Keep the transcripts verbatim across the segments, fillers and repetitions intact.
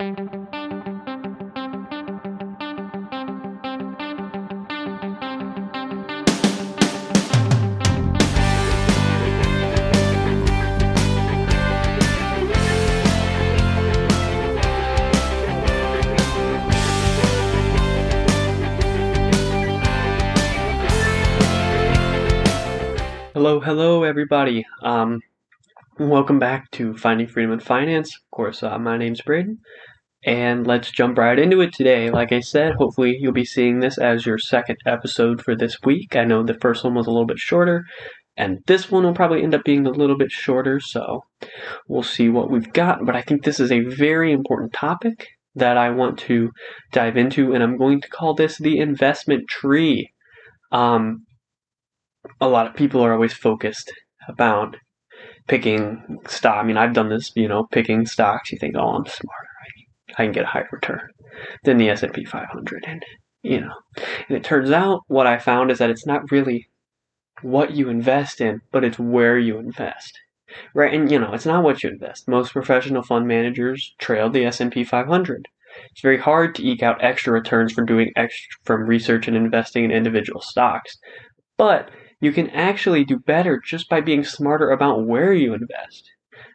Hello, hello, everybody. Um, welcome back to Finding Freedom in Finance. Of course, uh, my name's Braden, and let's jump right into it today. Like I said, hopefully you'll be seeing this as your second episode for this week. I know the first one was a little bit shorter, and this one will probably end up being a little bit shorter, so we'll see what we've got. But I think this is a very important topic that I want to dive into, and I'm going to call this the investment tree. Um... A lot of people are always focused about picking stock. I mean, I've done this, you know, picking stocks. You think, oh, I'm smarter. I can get a higher return than the S and P five hundred. And, you know, and it turns out what I found is that it's not really what you invest in, but it's where you invest, right? And, you know, it's not what you invest. Most professional fund managers trail the S and P five hundred. It's very hard to eke out extra returns from doing extra, from research and investing in individual stocks. But you can actually do better just by being smarter about where you invest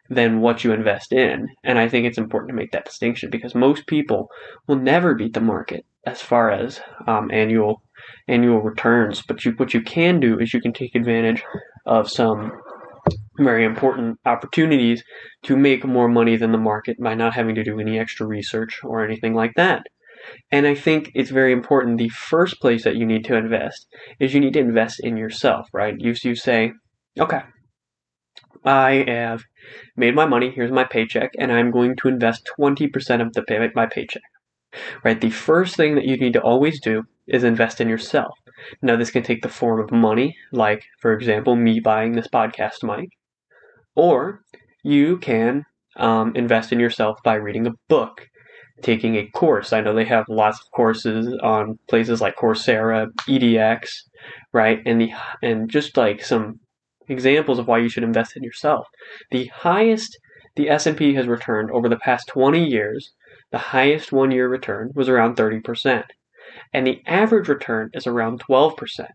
than what you invest in. And I think it's important to make that distinction because most people will never beat the market as far as um, annual annual returns. But you, what you can do is you can take advantage of some very important opportunities to make more money than the market by not having to do any extra research or anything like that. And I think it's very important. The first place that you need to invest is you need to invest in yourself, right? You, you say, okay, I have made my money. Here's my paycheck, and I'm going to invest twenty percent of the pay, my paycheck, right? The first thing that you need to always do is invest in yourself. Now, this can take the form of money, like, for example, me buying this podcast mic, or you can um, invest in yourself by reading a book. Taking a course. I know they have lots of courses on places like Coursera, E D X, right? And the and just like some examples of why you should invest in yourself. The highest the S and P has returned over the past twenty years, the highest one-year return was around thirty percent. And the average return is around twelve percent,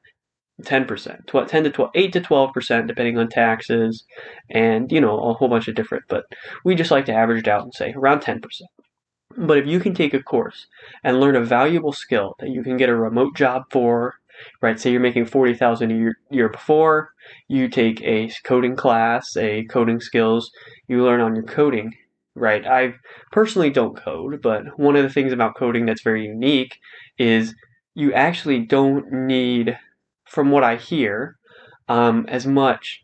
ten percent, twelve, ten to twelve, eight to twelve percent depending on taxes and, you know, a whole bunch of different, but we just like to average it out and say around ten percent. But if you can take a course and learn a valuable skill that you can get a remote job for, right? Say you're making forty thousand dollars a year, year before, you take a coding class, a coding skills, you learn on your coding, right? I personally don't code, but one of the things about coding that's very unique is you actually don't need, from what I hear, um, as much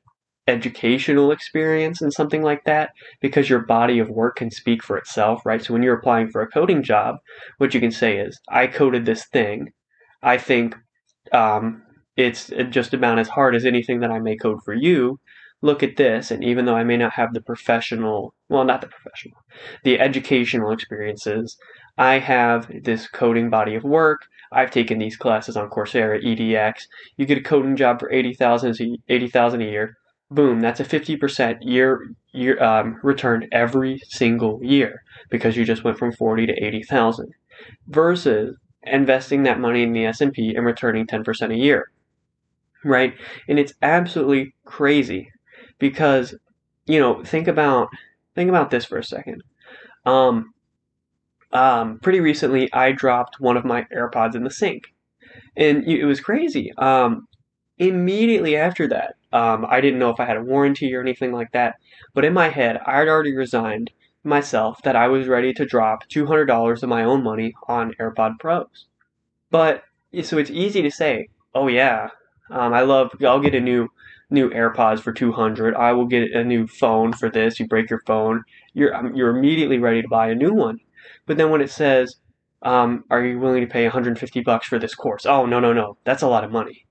educational experience and something like that because your body of work can speak for itself, right? So when you're applying for a coding job, what you can say is, I coded this thing. I think um, it's just about as hard as anything that I may code for you. Look at this, and even though I may not have the professional, well, not the professional, the educational experiences, I have this coding body of work. I've taken these classes on Coursera, E D X. You get a coding job for eighty thousand dollars a year. Boom, that's a fifty percent year year um, return every single year because you just went from forty to eighty thousand versus investing that money in the S and P and returning ten percent a year, right? And it's absolutely crazy because, you know, think about think about this for a second. Um, um, pretty recently, I dropped one of my AirPods in the sink, and it was crazy. Um, immediately after that, Um, I didn't know if I had a warranty or anything like that, but in my head, I had already resigned myself that I was ready to drop two hundred dollars of my own money on AirPod Pros. But, so it's easy to say, oh yeah, um, I love, I'll get a new, new AirPods for two hundred dollars, I will get a new phone for this, you break your phone, you're, um, you're immediately ready to buy a new one. But then when it says, um, are you willing to pay one hundred fifty bucks for this course? Oh, no, no, no, that's a lot of money.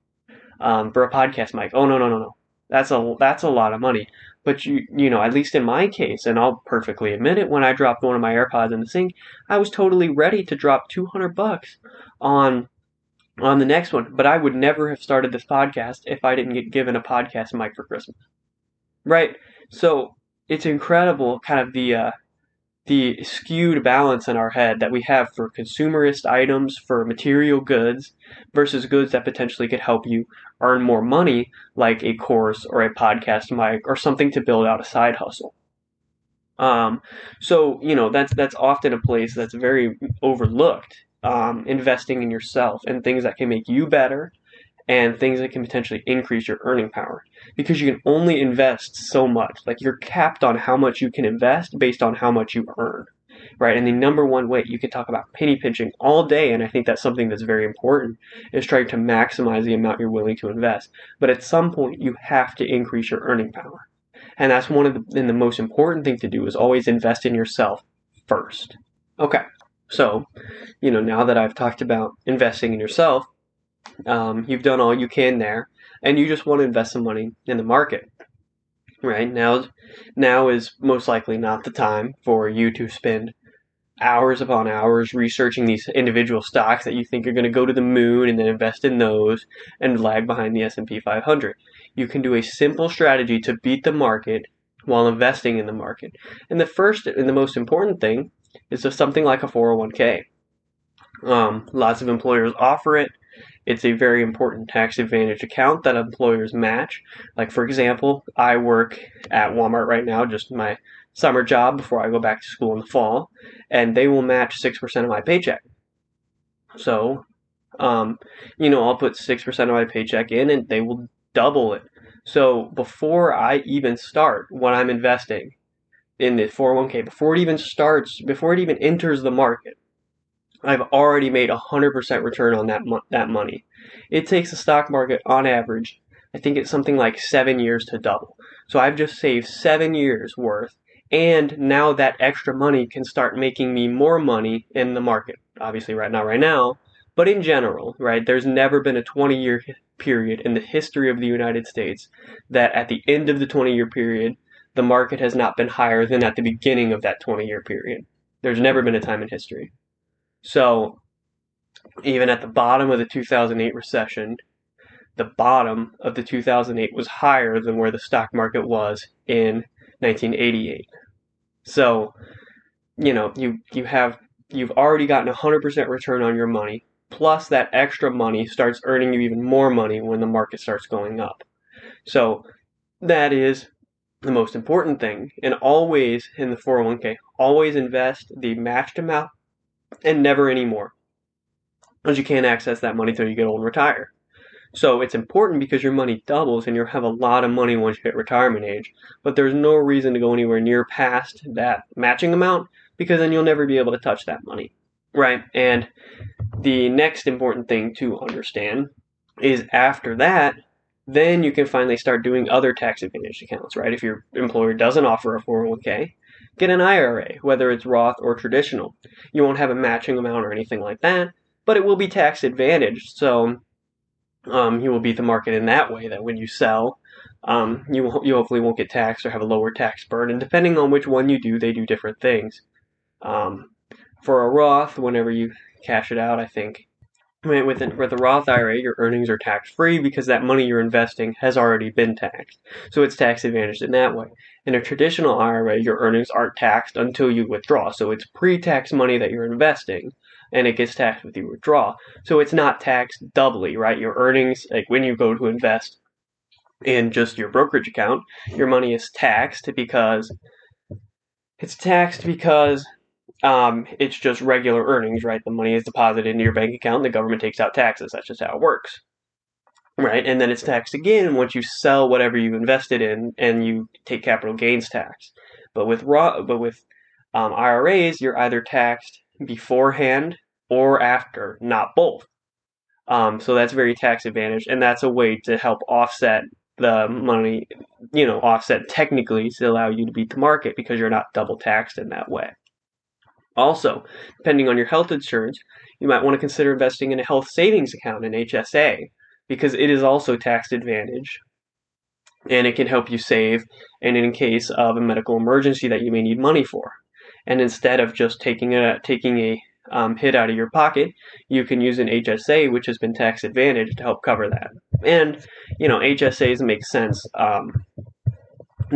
Um, for a podcast mic. Oh, no, no, no, no. That's a, that's a lot of money. But you, you know, at least in my case, and I'll perfectly admit it, when I dropped one of my AirPods in the sink, I was totally ready to drop two hundred bucks on, on the next one. But I would never have started this podcast if I didn't get given a podcast mic for Christmas. Right? So it's incredible kind of the, uh, the skewed balance in our head that we have for consumerist items, for material goods, versus goods that potentially could help you earn more money, like a course or a podcast mic or something to build out a side hustle. Um, so, you know, that's, that's often a place that's very overlooked, um, investing in yourself and things that can make you better and things that can potentially increase your earning power, because you can only invest so much. Like, you're capped on how much you can invest based on how much you earn, right? And the number one way, you can talk about penny pinching all day, and I think that's something that's very important, is trying to maximize the amount you're willing to invest. But at some point, you have to increase your earning power. And that's one of the, and the most important thing to do is always invest in yourself first. Okay, so, you know, now that I've talked about investing in yourself, um, you've done all you can there, and you just want to invest some money in the market, right? Now, now is most likely not the time for you to spend hours upon hours researching these individual stocks that you think are going to go to the moon and then invest in those and lag behind the S and P five hundred. You can do a simple strategy to beat the market while investing in the market. And the first and the most important thing is just something like a four oh one k. Um, lots of employers offer it. It's a very important tax advantage account that employers match. Like, for example, I work at Walmart right now, just my summer job before I go back to school in the fall, and they will match six percent of my paycheck. So, um, you know, I'll put six percent of my paycheck in and they will double it. So before I even start, when I'm investing in the four oh one k, before it even starts, before it even enters the market, I've already made a one hundred percent return on that mo- that money. It takes the stock market, on average, I think it's something like seven years to double. So I've just saved seven years worth, and now that extra money can start making me more money in the market. Obviously, right now, right now, but in general, right, there's never been a twenty-year period in the history of the United States that at the end of the twenty-year period, the market has not been higher than at the beginning of that twenty-year period. There's never been a time in history. So even at the bottom of the two thousand eight recession, the bottom of the two thousand eight was higher than where the stock market was in nineteen eighty-eight. So, you know, you, you have, you've already gotten a one hundred percent return on your money, plus that extra money starts earning you even more money when the market starts going up. So that is the most important thing. And always in the four oh one k, always invest the matched amount, and never anymore, because you can't access that money until you get old and retire. So it's important because your money doubles and you'll have a lot of money once you hit retirement age, but there's no reason to go anywhere near past that matching amount, because then you'll never be able to touch that money, right? And the next important thing to understand is after that, then you can finally start doing other tax advantage accounts, right? If your employer doesn't offer a four oh one k, get an I R A, whether it's Roth or traditional. You won't have a matching amount or anything like that, but it will be tax advantaged. So um, you will beat the market in that way, that when you sell, um, you, you hopefully won't get taxed or have a lower tax burden. And depending on which one you do, they do different things. Um, for a Roth, whenever you cash it out, I think, With, an, with a Roth I R A, your earnings are tax-free because that money you're investing has already been taxed. So it's tax advantaged in that way. In a traditional I R A, your earnings aren't taxed until you withdraw. So it's pre-tax money that you're investing, and it gets taxed with you withdraw. So it's not taxed doubly, right? Your earnings, like when you go to invest in just your brokerage account, your money is taxed because it's taxed because... Um, it's just regular earnings, right? The money is deposited into your bank account and the government takes out taxes. That's just how it works, right? And then it's taxed again once you sell whatever you invested in and you take capital gains tax. But with raw, but with um, I R As, you're either taxed beforehand or after, not both. Um, so that's very tax advantaged, and that's a way to help offset the money, you know, offset technically to allow you to beat the market because you're not double taxed in that way. Also, depending on your health insurance, you might want to consider investing in a health savings account, an H S A, because it is also tax advantage, and it can help you save and in case of a medical emergency that you may need money for. And instead of just taking a, taking a um, hit out of your pocket, you can use an H S A, which has been tax advantage, to help cover that. And, you know, H S As make sense um,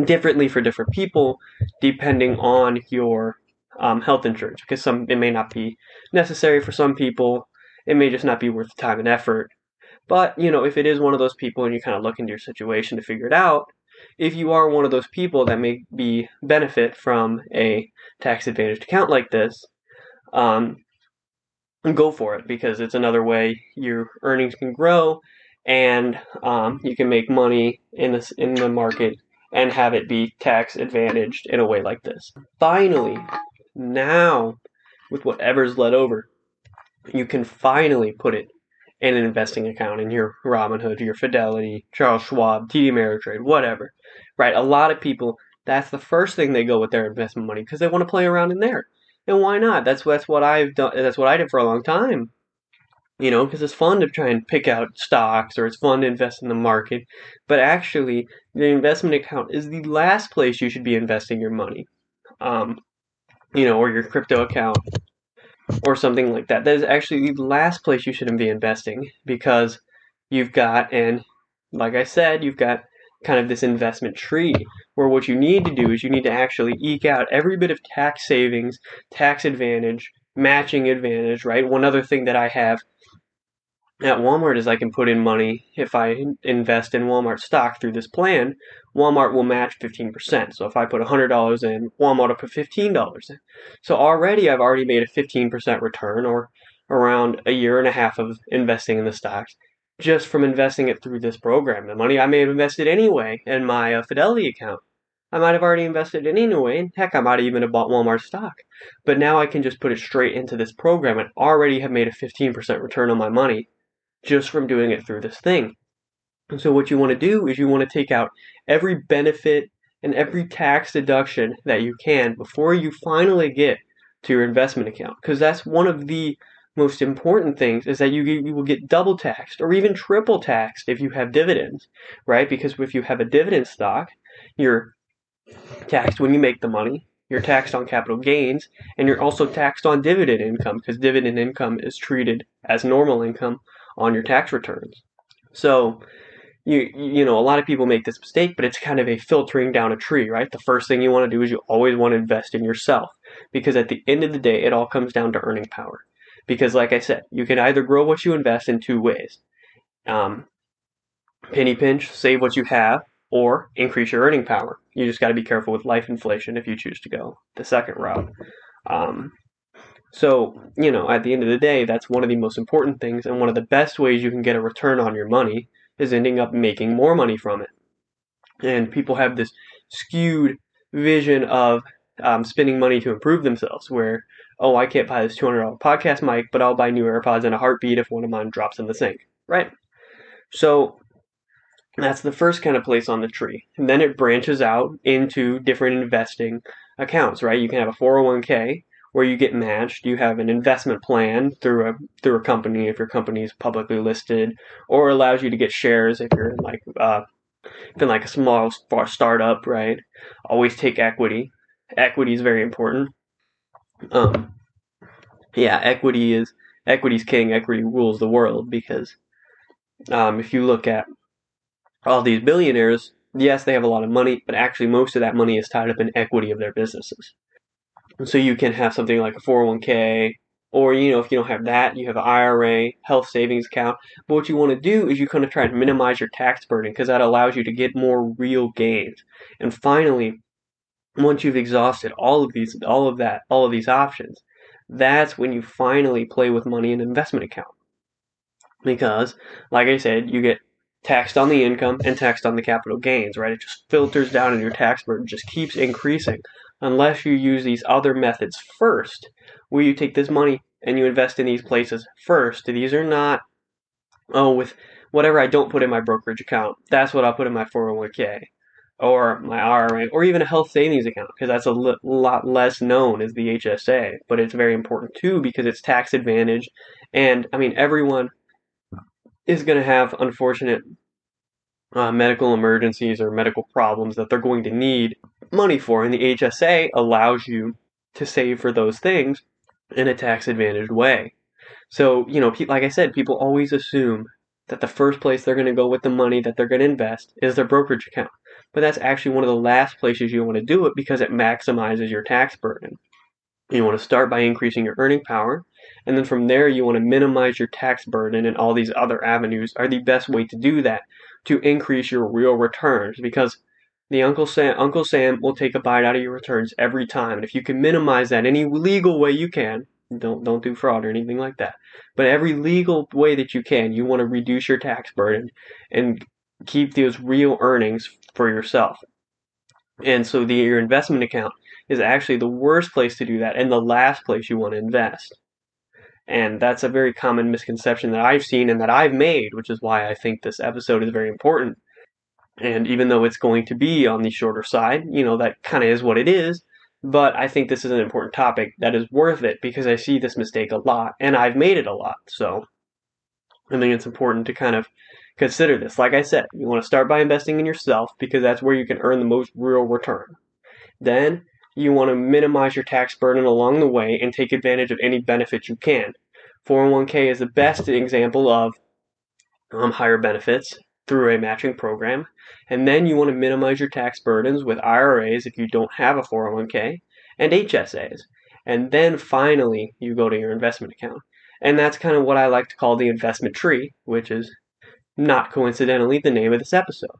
differently for different people depending on your um, health insurance, because some it may not be necessary for some people. It may just not be worth the time and effort. But, you know, if it is one of those people and you kind of look into your situation to figure it out, if you are one of those people that may be benefit from a tax-advantaged account like this, um, go for it, because it's another way your earnings can grow, and um, you can make money in this in the market and have it be tax-advantaged in a way like this. Finally, now, with whatever's left over, you can finally put it in an investing account in your Robinhood, your Fidelity, Charles Schwab, T D Ameritrade, whatever, right? A lot of people, that's the first thing they go with their investment money, because they want to play around in there. And why not? That's that's what I've done. That's what I did for a long time, you know, because it's fun to try and pick out stocks, or it's fun to invest in the market. But actually, the investment account is the last place you should be investing your money, um, you know, or your crypto account, or something like that. That is actually the last place you shouldn't be investing, because you've got, and like I said, you've got kind of this investment tree where what you need to do is you need to actually eke out every bit of tax savings, tax advantage, matching advantage, right? One other thing that I have at Walmart is I can put in money. If I invest in Walmart stock through this plan, Walmart will match fifteen percent. So if I put one hundred dollars in, Walmart will put fifteen dollars in. So already I've already made a fifteen percent return, or around a year and a half of investing in the stocks just from investing it through this program. The money I may have invested anyway in my uh, Fidelity account, I might have already invested in anyway, and heck, I might even have bought Walmart stock. But now I can just put it straight into this program and already have made a fifteen percent return on my money just from doing it through this thing. And so what you want to do is you want to take out every benefit and every tax deduction that you can before you finally get to your investment account. Because that's one of the most important things, is that you, you will get double taxed or even triple taxed if you have dividends, right? Because if you have a dividend stock, you're taxed when you make the money, you're taxed on capital gains, and you're also taxed on dividend income, because dividend income is treated as normal income on your tax returns. So, you you know, a lot of people make this mistake, but it's kind of a filtering down a tree, right? The first thing you want to do is you always want to invest in yourself, because at the end of the day, it all comes down to earning power. Because like I said, you can either grow what you invest in two ways. Um, penny pinch, save what you have, or increase your earning power. You just got to be careful with life inflation if you choose to go the second route. Um, So, you know, at the end of the day, that's one of the most important things, and one of the best ways you can get a return on your money is ending up making more money from it. And people have this skewed vision of um, spending money to improve themselves, where, oh, I can't buy this two hundred dollars podcast mic, but I'll buy new AirPods in a heartbeat if one of mine drops in the sink, right? So that's the first kind of place on the tree. And then it branches out into different investing accounts, right? You can have a four oh one k. where you get matched, you have an investment plan through a through a company if your company is publicly listed, or allows you to get shares if you're in like uh, in like a small startup, right? Always take equity. Equity is very important. Um, yeah, equity is equity's king. Equity rules the world, because um, if you look at all these billionaires, yes, they have a lot of money, but actually most of that money is tied up in equity of their businesses. So you can have something like a four oh one k, or, you know, if you don't have that, you have an I R A, health savings account. But what you want to do is you kind of try to minimize your tax burden, because that allows you to get more real gains. And finally, once you've exhausted all of these, all of that, all of these options, that's when you finally play with money in an investment account. Because, like I said, you get taxed on the income and taxed on the capital gains, right? It just filters down, and your tax burden just keeps increasing, unless you use these other methods first, where you take this money and you invest in these places first. These are not, oh, with whatever I don't put in my brokerage account, that's what I'll put in my four oh one k, or my I R A, or even a health savings account, because that's a li- lot less known as the H S A, but it's very important too, because it's tax advantage. And, I mean, everyone is going to have unfortunate Uh, medical emergencies or medical problems that they're going to need money for, and the H S A allows you to save for those things in a tax-advantaged way. So, you know, pe- like I said, people always assume that the first place they're going to go with the money that they're going to invest is their brokerage account, but that's actually one of the last places you want to do it, because it maximizes your tax burden. You want to start by increasing your earning power, and then from there you want to minimize your tax burden, and all these other avenues are the best way to do that, to increase your real returns, because the Uncle Sam, Uncle Sam will take a bite out of your returns every time. And if you can minimize that any legal way you can, don't don't do fraud or anything like that, but every legal way that you can, you want to reduce your tax burden and keep those real earnings for yourself. And so the, your investment account is actually the worst place to do that and the last place you want to invest. And that's a very common misconception that I've seen and that I've made, which is why I think this episode is very important. And even though it's going to be on the shorter side, you know, that kind of is what it is. But I think this is an important topic that is worth it, because I see this mistake a lot and I've made it a lot. So I think it's important to kind of consider this. Like I said, you want to start by investing in yourself, because that's where you can earn the most real return. Then you want to minimize your tax burden along the way and take advantage of any benefits you can. four oh one k is the best example of um, higher benefits through a matching program. And then you want to minimize your tax burdens with I R As if you don't have a four oh one k, and H S As. And then finally, you go to your investment account. And that's kind of what I like to call the investment tree, which is not coincidentally the name of this episode.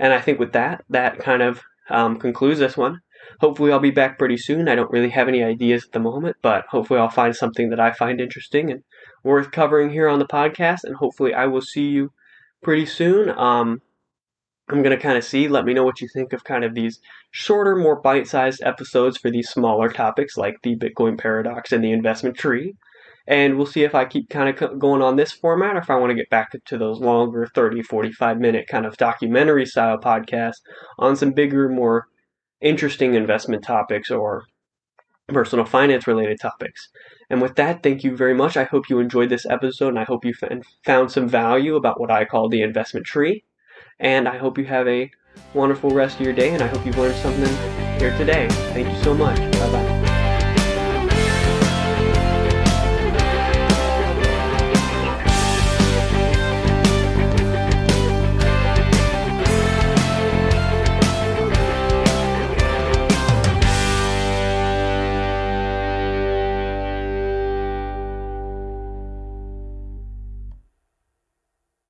And I think with that, that kind of um, concludes this one. Hopefully I'll be back pretty soon. I don't really have any ideas at the moment, but hopefully I'll find something that I find interesting and worth covering here on the podcast, and hopefully I will see you pretty soon. Um, I'm going to kind of see, let me know what you think of kind of these shorter, more bite-sized episodes for these smaller topics like the Bitcoin Paradox and the investment tree. And we'll see if I keep kind of going on this format, or if I want to get back to those longer thirty, forty-five minute kind of documentary style podcasts on some bigger, more interesting investment topics or personal finance related topics. And with that, thank you very much. I hope you enjoyed this episode, and I hope you found some value about what I call the investment tree. And I hope you have a wonderful rest of your day, and I hope you've learned something here today. Thank you so much. Bye-bye.